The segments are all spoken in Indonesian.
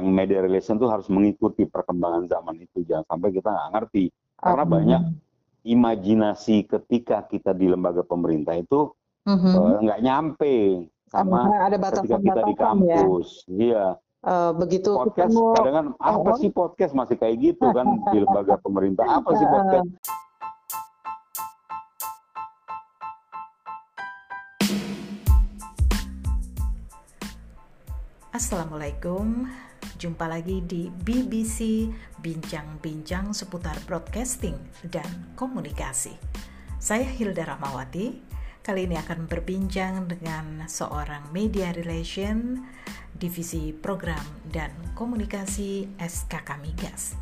orang media relation itu harus mengikuti perkembangan zaman itu, jangan sampai kita nggak ngerti. Karena banyak imajinasi ketika kita di lembaga pemerintah itu nggak nyampe sama ada ketika kita di kampus. Ya. Iya. Begitu podcast ketemu, kadang kan apa sih podcast masih kayak gitu kan di lembaga pemerintah apa sih podcast? Assalamualaikum, jumpa lagi di BBC Bincang-Bincang seputar broadcasting dan komunikasi. Saya Hilda Rahmawati, kali ini akan berbincang dengan seorang media relation divisi program dan komunikasi SKK Migas.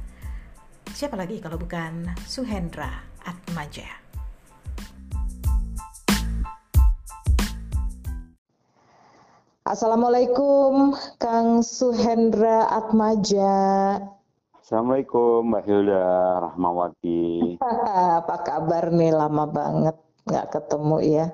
Siapa lagi kalau bukan Suhendra Atmaja. Assalamualaikum, Kang Suhendra Atmaja. Assalamualaikum, Mbak Hilda Rahmawati. Apa kabar nih? Lama banget nggak ketemu ya.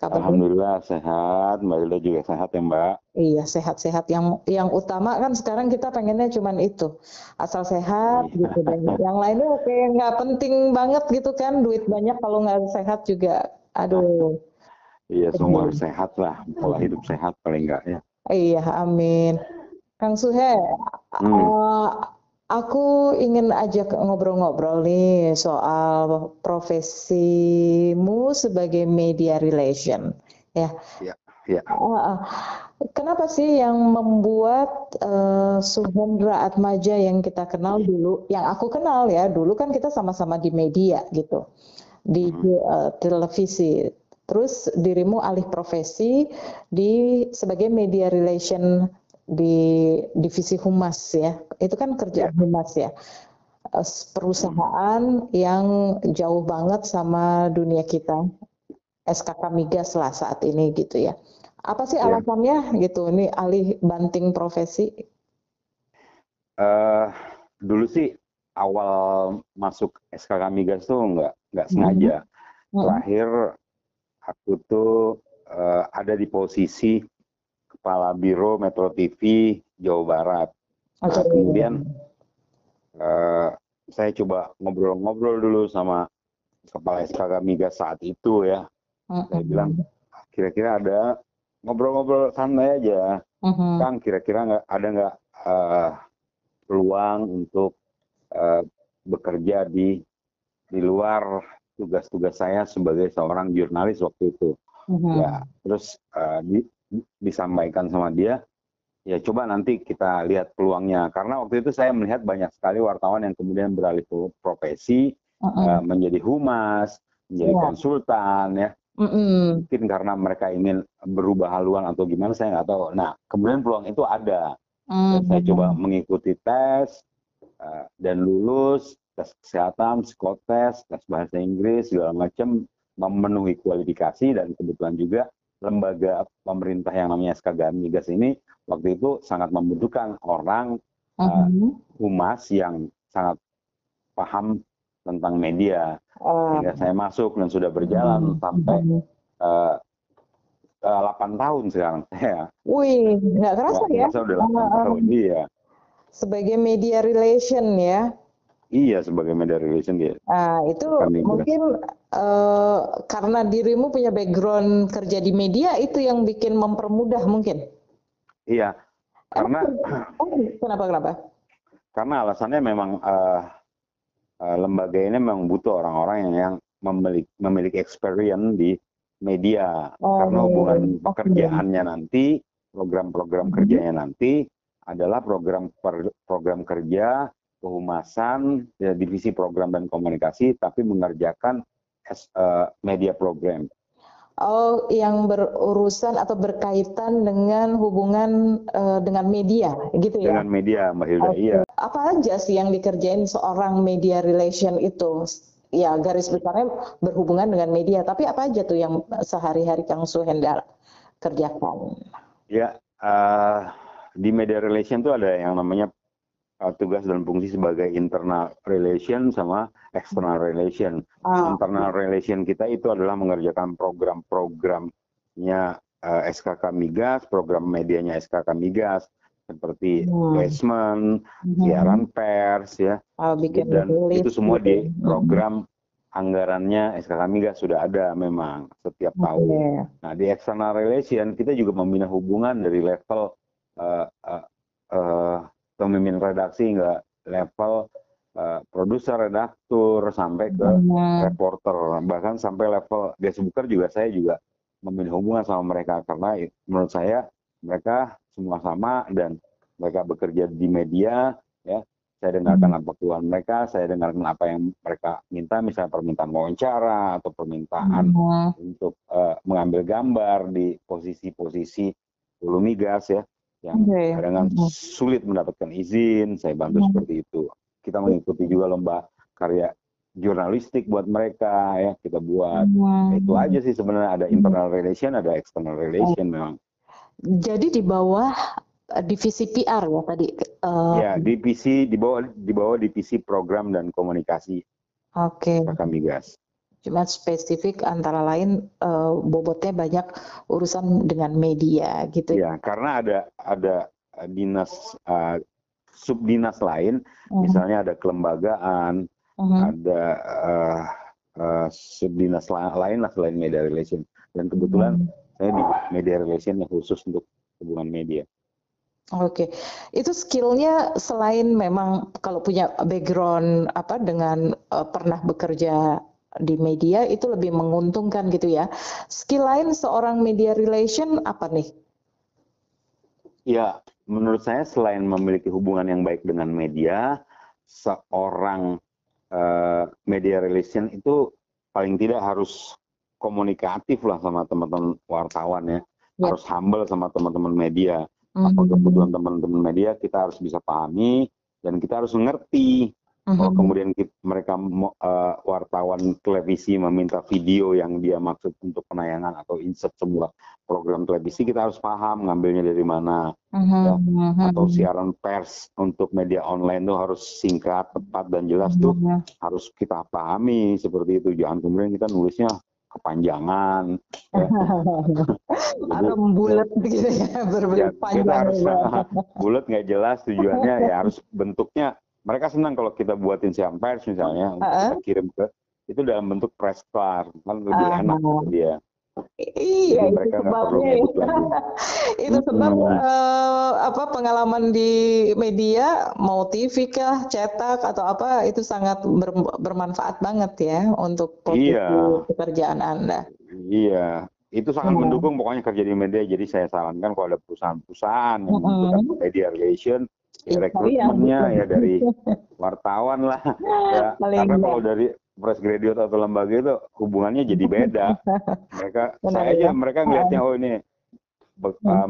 Kapan Alhamdulillah sehat, Mbak Hilda juga sehat ya Mbak? Iya, sehat-sehat. Yang utama kan sekarang kita pengennya cuman itu, asal sehat gitu. Yang lainnya oke, nggak penting banget gitu kan, duit banyak kalau nggak sehat juga, aduh. Iya, semua harus sehat lah, pola hidup sehat paling enggak ya. Iya, amin. Kang Suhe, aku ingin ajak ngobrol-ngobrol nih soal profesimu sebagai media relation. Ya. Iya, iya. Kenapa sih yang membuat Suhendra Atmaja yang kita kenal dulu, yang aku kenal ya, dulu kan kita sama-sama di media gitu, di televisi. Terus dirimu alih profesi sebagai media relation di divisi humas ya. Itu kan kerjaan humas ya. Perusahaan yang jauh banget sama dunia kita. SKK Migas lah saat ini gitu ya. Apa sih alasannya gitu? Ini alih banting profesi? Dulu sih awal masuk SKK Migas tuh nggak sengaja. Terakhir aku tuh ada di posisi Kepala Biro Metro TV Jawa Barat. Nah, kemudian saya coba ngobrol-ngobrol dulu sama Kepala SKK Migas saat itu ya. Saya bilang, kira-kira ada ngobrol-ngobrol santai aja. Kang, kira-kira ada nggak peluang untuk bekerja di luar tugas-tugas saya sebagai seorang jurnalis waktu itu. Ya, terus disampaikan sama dia, ya coba nanti kita lihat peluangnya. Karena waktu itu saya melihat banyak sekali wartawan yang kemudian beralih ke profesi, menjadi humas, menjadi konsultan ya. Mungkin karena mereka ingin berubah haluan atau gimana, saya nggak tahu. Nah, kemudian peluang itu ada. Saya coba mengikuti tes dan lulus. Tes kesehatan, psikotes, tes bahasa Inggris, segala macam memenuhi kualifikasi, dan kebetulan juga lembaga pemerintah yang namanya SKK Migas ini waktu itu sangat membutuhkan orang humas yang sangat paham tentang media. Sehingga saya masuk dan sudah berjalan sampai 8 tahun sekarang. Wih, nggak kerasa ya? Sudah 8 tahun, iya. Sebagai media relation ya? Iya, sebagai media relation dia. Nah, itu mungkin karena dirimu punya background kerja di media, itu yang bikin mempermudah mungkin? Iya, karena... Kenapa? Karena alasannya memang lembaga ini memang butuh orang-orang yang memiliki experience di media. Karena hubungan pekerjaannya nanti, program-program kerjanya nanti, adalah program kerja kehumasan, ya, divisi program dan komunikasi, tapi mengerjakan media program. Oh, yang berurusan atau berkaitan dengan hubungan dengan media, gitu ya? Dengan media, Mbak Hilda, iya. Apa aja sih yang dikerjain seorang media relation itu? Ya, garis besarnya berhubungan dengan media, tapi apa aja tuh yang sehari-hari Kang Suhendra kerjakan? Ya, di media relation itu ada yang namanya tugas dan fungsi sebagai internal relation sama external relation. Internal relation kita itu adalah mengerjakan program-programnya SKK Migas, program medianya SKK Migas. seperti placement, siaran pers, ya, dan itu semua di program anggarannya SKK Migas sudah ada memang setiap tahun. Nah, di external relation kita juga membina hubungan dari level pemimpin redaksi hingga level produser, redaktur, sampai ke reporter, bahkan sampai level guestbooker juga saya juga membina hubungan sama mereka, karena menurut saya mereka semua sama dan mereka bekerja di media, ya. Saya dengarkan apa keluhan mereka, saya dengarkan apa yang mereka minta, misalnya permintaan wawancara atau permintaan untuk mengambil gambar di posisi-posisi hulu migas, ya, yang kadang sulit mendapatkan izin. Saya bantu seperti itu. Kita mengikuti juga lomba karya jurnalistik buat mereka, ya, kita buat. Itu aja sih sebenarnya, ada internal relation, ada external relation memang. Jadi di bawah divisi PR ya tadi. Ya, divisi di bawah divisi program dan komunikasi. Oke. SKK Migas. Cuma spesifik antara lain bobotnya banyak urusan dengan media gitu. Ya, karena ada dinas subdinas lain, misalnya ada kelembagaan, ada subdinas lain lah selain media relation. Dan kebetulan saya di media relation yang khusus untuk hubungan media. Oke, itu skillnya selain memang kalau punya background apa dengan pernah bekerja di media itu lebih menguntungkan gitu ya. Skill lain seorang media relation apa nih? Ya, menurut saya selain memiliki hubungan yang baik dengan media, seorang media relation itu paling tidak harus komunikatif lah sama teman-teman wartawan, ya, harus humble sama teman-teman media. Apa kebutuhan teman-teman media kita harus bisa pahami dan kita harus mengerti. Kalau kemudian mereka wartawan televisi meminta video yang dia maksud untuk penayangan atau insert sebuah program televisi, kita harus paham ngambilnya dari mana. Ya. Atau siaran pers untuk media online itu harus singkat, tepat, dan jelas, tuh harus kita pahami seperti itu. Jangan kemudian kita nulisnya kepanjangan, ya. Atau bulat gitu ya, berbentuk panjang. Bulat nggak jelas tujuannya, ya harus bentuknya. Mereka senang kalau kita buatin siaran pers misalnya, kita kirim ke itu dalam bentuk press card, kan lebih enak dia. Iya, jadi itu sebabnya. Itu sebab apa, pengalaman di media mau TV kah, cetak atau apa, itu sangat bermanfaat banget ya untuk pekerjaan Anda. Iya, itu sangat mendukung pokoknya kerja di media. Jadi saya sarankan kalau ada perusahaan-perusahaan yang membutuhkan media relation, ya, rekrutmennya ya dari wartawan lah. Ya, karena kalau dari fresh graduate atau lembaga itu hubungannya jadi beda. Mereka, saya aja mereka ngelihatnya oh ini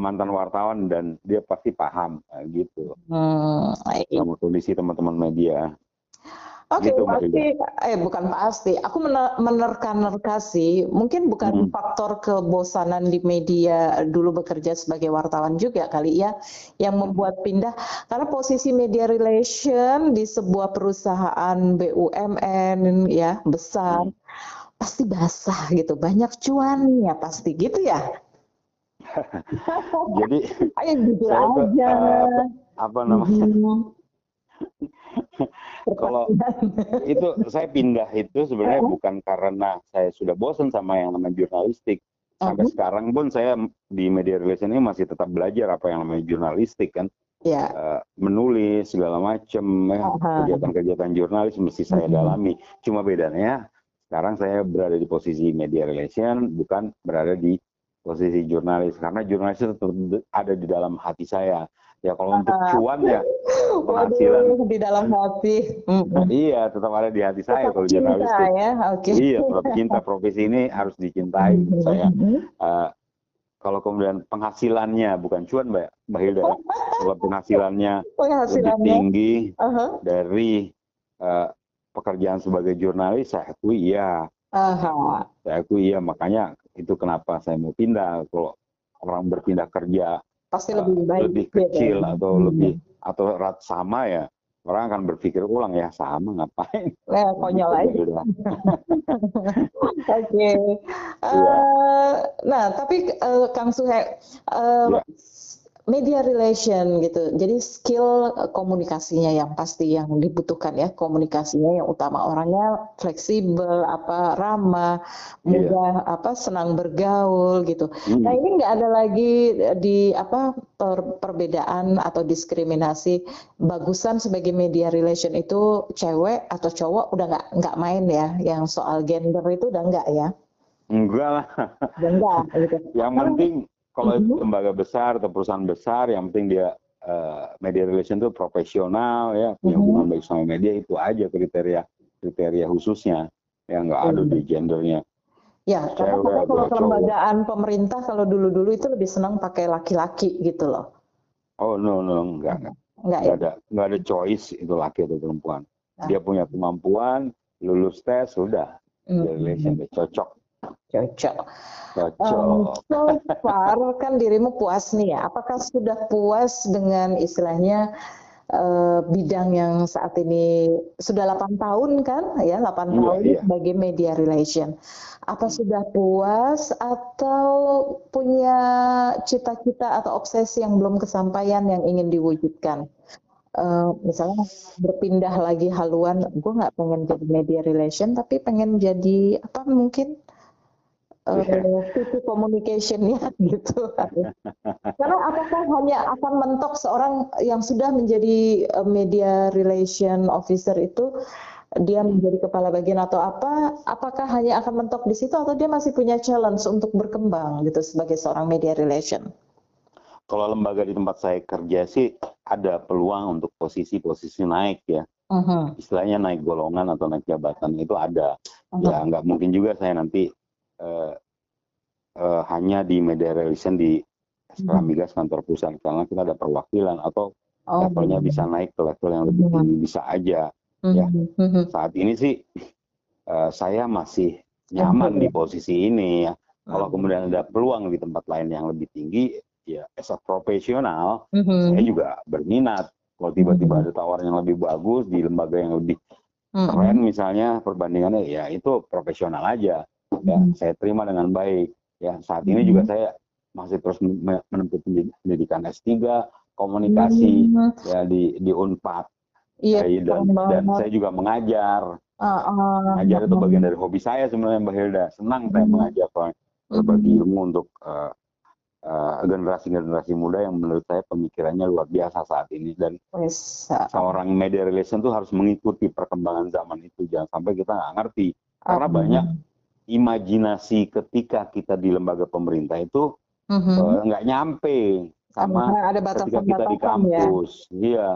mantan wartawan dan dia pasti paham, nah, gitu. Sama kondisi teman-teman media. Oke, gitu, pasti, bukan pasti. Aku menerka-nerka sih, mungkin bukan faktor kebosanan di media dulu bekerja sebagai wartawan juga kali ya, yang membuat pindah. Karena posisi media relation di sebuah perusahaan BUMN ya besar, pasti basah gitu, banyak cuannya pasti gitu ya. Jadi, ayo jujur aja. Apa namanya? Kalau itu saya pindah itu sebenarnya bukan karena saya sudah bosan sama yang namanya jurnalistik. Sampai sekarang pun saya di media relation ini masih tetap belajar apa yang namanya jurnalistik kan, menulis segala macam, kegiatan-kegiatan jurnalis mesti saya dalami. Cuma bedanya sekarang saya berada di posisi media relation, bukan berada di posisi jurnalis, karena jurnalis itu ada di dalam hati saya. Ya kalau untuk cuan ya penghasilan di dalam hati. Iya, tetap ada di hati saya kalau jurnalis. Ya? Okay. Iya, tetap cinta profesi ini harus dicintai menurut saya. Kalau kemudian penghasilannya bukan cuan, Mbak Hilda, kalau penghasilannya lebih tinggi dari pekerjaan sebagai jurnalis, saya akui iya. Saya akui iya, makanya itu kenapa saya mau pindah. Kalau orang berpindah kerja pasti lebih baik, lebih kecil ya, atau lebih atau rat sama ya, orang akan berpikir ulang ya, sama ngapain? Nah, konyol aja. Oke. Nah, tapi Kang Suhe, media relation gitu. Jadi skill komunikasinya yang pasti yang dibutuhkan ya, komunikasinya yang utama, orangnya fleksibel, apa ramah, mudah apa senang bergaul gitu. Nah, ini nggak ada lagi di apa perbedaan atau diskriminasi bagusan sebagai media relation itu cewek atau cowok udah nggak main ya, yang soal gender itu udah nggak ya. Enggak lah. Enggak, gitu. Yang penting kalau lembaga besar atau perusahaan besar, yang penting dia media relation itu profesional ya, punya hubungan baik sama media, itu aja kriteria khususnya yang nggak ada di gendernya. Ya, cewek, karena kalau kelembagaan pemerintah kalau dulu-dulu itu lebih senang pakai laki-laki gitu loh. Oh no, enggak. Enggak ada choice itu laki atau perempuan. Dia punya kemampuan, lulus tes sudah, media relation cocok. So far kan dirimu puas nih ya, apakah sudah puas dengan istilahnya bidang yang saat ini sudah 8 tahun kan ya, 8 tahun sebagai media relation, apa sudah puas atau punya cita-cita atau obsesi yang belum kesampaian yang ingin diwujudkan? Misalnya berpindah lagi haluan, gue nggak pengen jadi media relation tapi pengen jadi apa mungkin communication-nya gitu. Karena apakah hanya akan mentok seorang yang sudah menjadi media relation officer itu dia menjadi kepala bagian atau apa, apakah hanya akan mentok di situ atau dia masih punya challenge untuk berkembang gitu sebagai seorang media relation? Kalau lembaga di tempat saya kerja sih ada peluang untuk posisi-posisi naik ya. Istilahnya naik golongan atau naik jabatan itu ada. Ya nggak mungkin juga saya nanti hanya di media relation di SKK Migas kantor pusat, karena kita ada perwakilan atau levelnya bisa naik ke level yang lebih tinggi, bisa aja ya. Saat ini sih saya masih nyaman di posisi ini ya. Kalau kemudian ada peluang di tempat lain yang lebih tinggi ya, as a profesional saya juga berminat. Kalau tiba-tiba ada tawaran yang lebih bagus di lembaga yang lebih keren misalnya perbandingannya, ya itu profesional aja. Ya, saya terima dengan baik. Ya, saat ini juga saya masih terus menempuh pendidikan S3 komunikasi ya di UNPAD. Iya, dan saya juga mengajar. Mengajar itu bagian dari hobi saya sebenarnya, Mbak Hilda. Senang saya mengajar, berbagi ilmu untuk generasi muda yang menurut saya pemikirannya luar biasa saat ini, dan seorang media relation itu harus mengikuti perkembangan zaman itu. Jangan sampai kita nggak ngerti, karena banyak imajinasi ketika kita di lembaga pemerintah itu nggak nyampe sama ada ketika kita di kampus. Ya? Iya.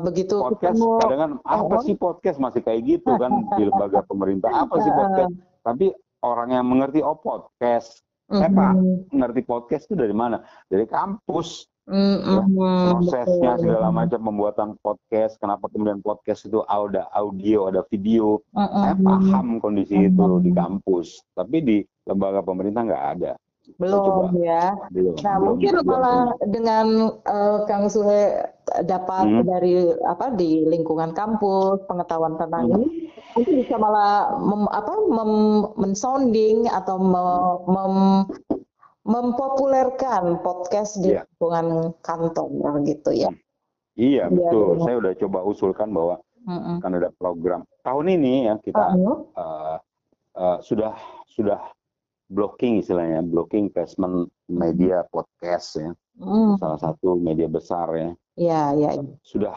Begitu podcast ketemu, kadang kan apa sih podcast masih kayak gitu kan di lembaga pemerintah, apa sih podcast? Tapi orang yang mengerti podcast, Pak ngerti podcast itu dari mana? Dari kampus. Ya, prosesnya segala macam pembuatan podcast, kenapa kemudian podcast itu ada audio, ada video, saya paham kondisi itu di kampus, tapi di lembaga pemerintah nggak ada. Belum ya. Nah, mungkin malah dengan Kang Suhe dapat dari apa di lingkungan kampus pengetahuan tentang ini, mungkin bisa malah mensounding atau mempopulerkan podcast di lingkungan kantor gitu ya. Iya, betul. Saya udah coba usulkan bahwa kan ada program tahun ini ya, kita sudah blocking istilahnya, blocking placement media podcast ya. Salah satu media besar ya. Iya.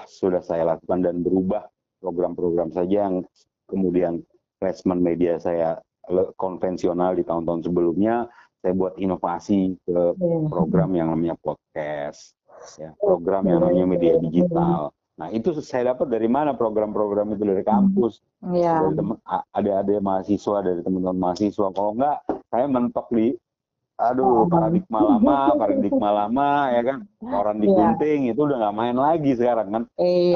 Sudah saya lakukan dan berubah program-program saja yang kemudian placement media saya konvensional di tahun-tahun sebelumnya. Saya buat inovasi ke program yang namanya podcast, ya, program yang namanya media digital. Nah, itu saya dapat dari mana program-program itu? Dari kampus, dari adik-adik mahasiswa, dari teman-teman mahasiswa. Kalau enggak, saya mentok di, paradigma lama, ya kan, orang digunting itu udah nggak main lagi sekarang kan,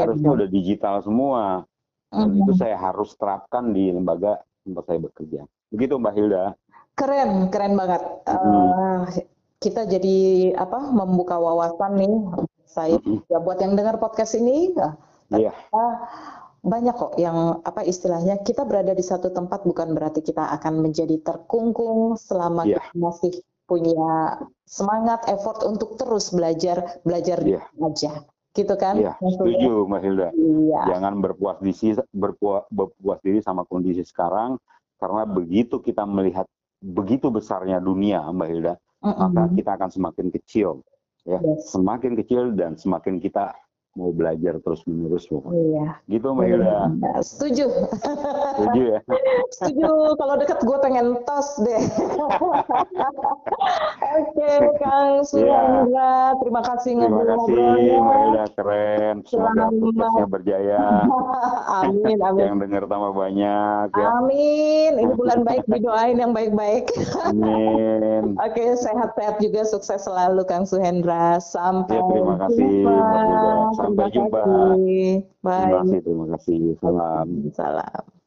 harusnya udah digital semua. Dan itu saya harus terapkan di lembaga tempat saya bekerja. Begitu Mbak Hilda. Keren banget. Kita jadi apa membuka wawasan nih. Saya ya buat yang dengar podcast ini, banyak kok yang apa istilahnya, kita berada di satu tempat bukan berarti kita akan menjadi terkungkung selama kita masih punya semangat, effort untuk terus belajar aja, gitu kan? Iya, setuju Mas Hilda. Iya. Jangan berpuas diri sama kondisi sekarang, karena begitu kita melihat begitu besarnya dunia, Mbak Hilda, maka kita akan semakin kecil, ya, semakin kecil dan semakin kita mau belajar terus menerus, iya, gitu Mbak Hilda. Setuju. Setuju ya. Setuju. Kalau dekat gue pengen tos deh. Oke, Kang Suhendra, terima kasih ngobrol-ngobrolnya. Mbak Hilda keren. Semoga podcastnya berjaya. Amin, amin. Yang dengar tambah banyak. Ya. Amin. Ini bulan baik, didoain yang baik-baik. Amin. Oke, sehat-sehat juga, sukses selalu Kang Suhendra. Sampai jumpa. Ya, terima kasih Mbak Hilda. Sampai jumpa. Terima kasih. Bye. Terima kasih. Salam. Salam.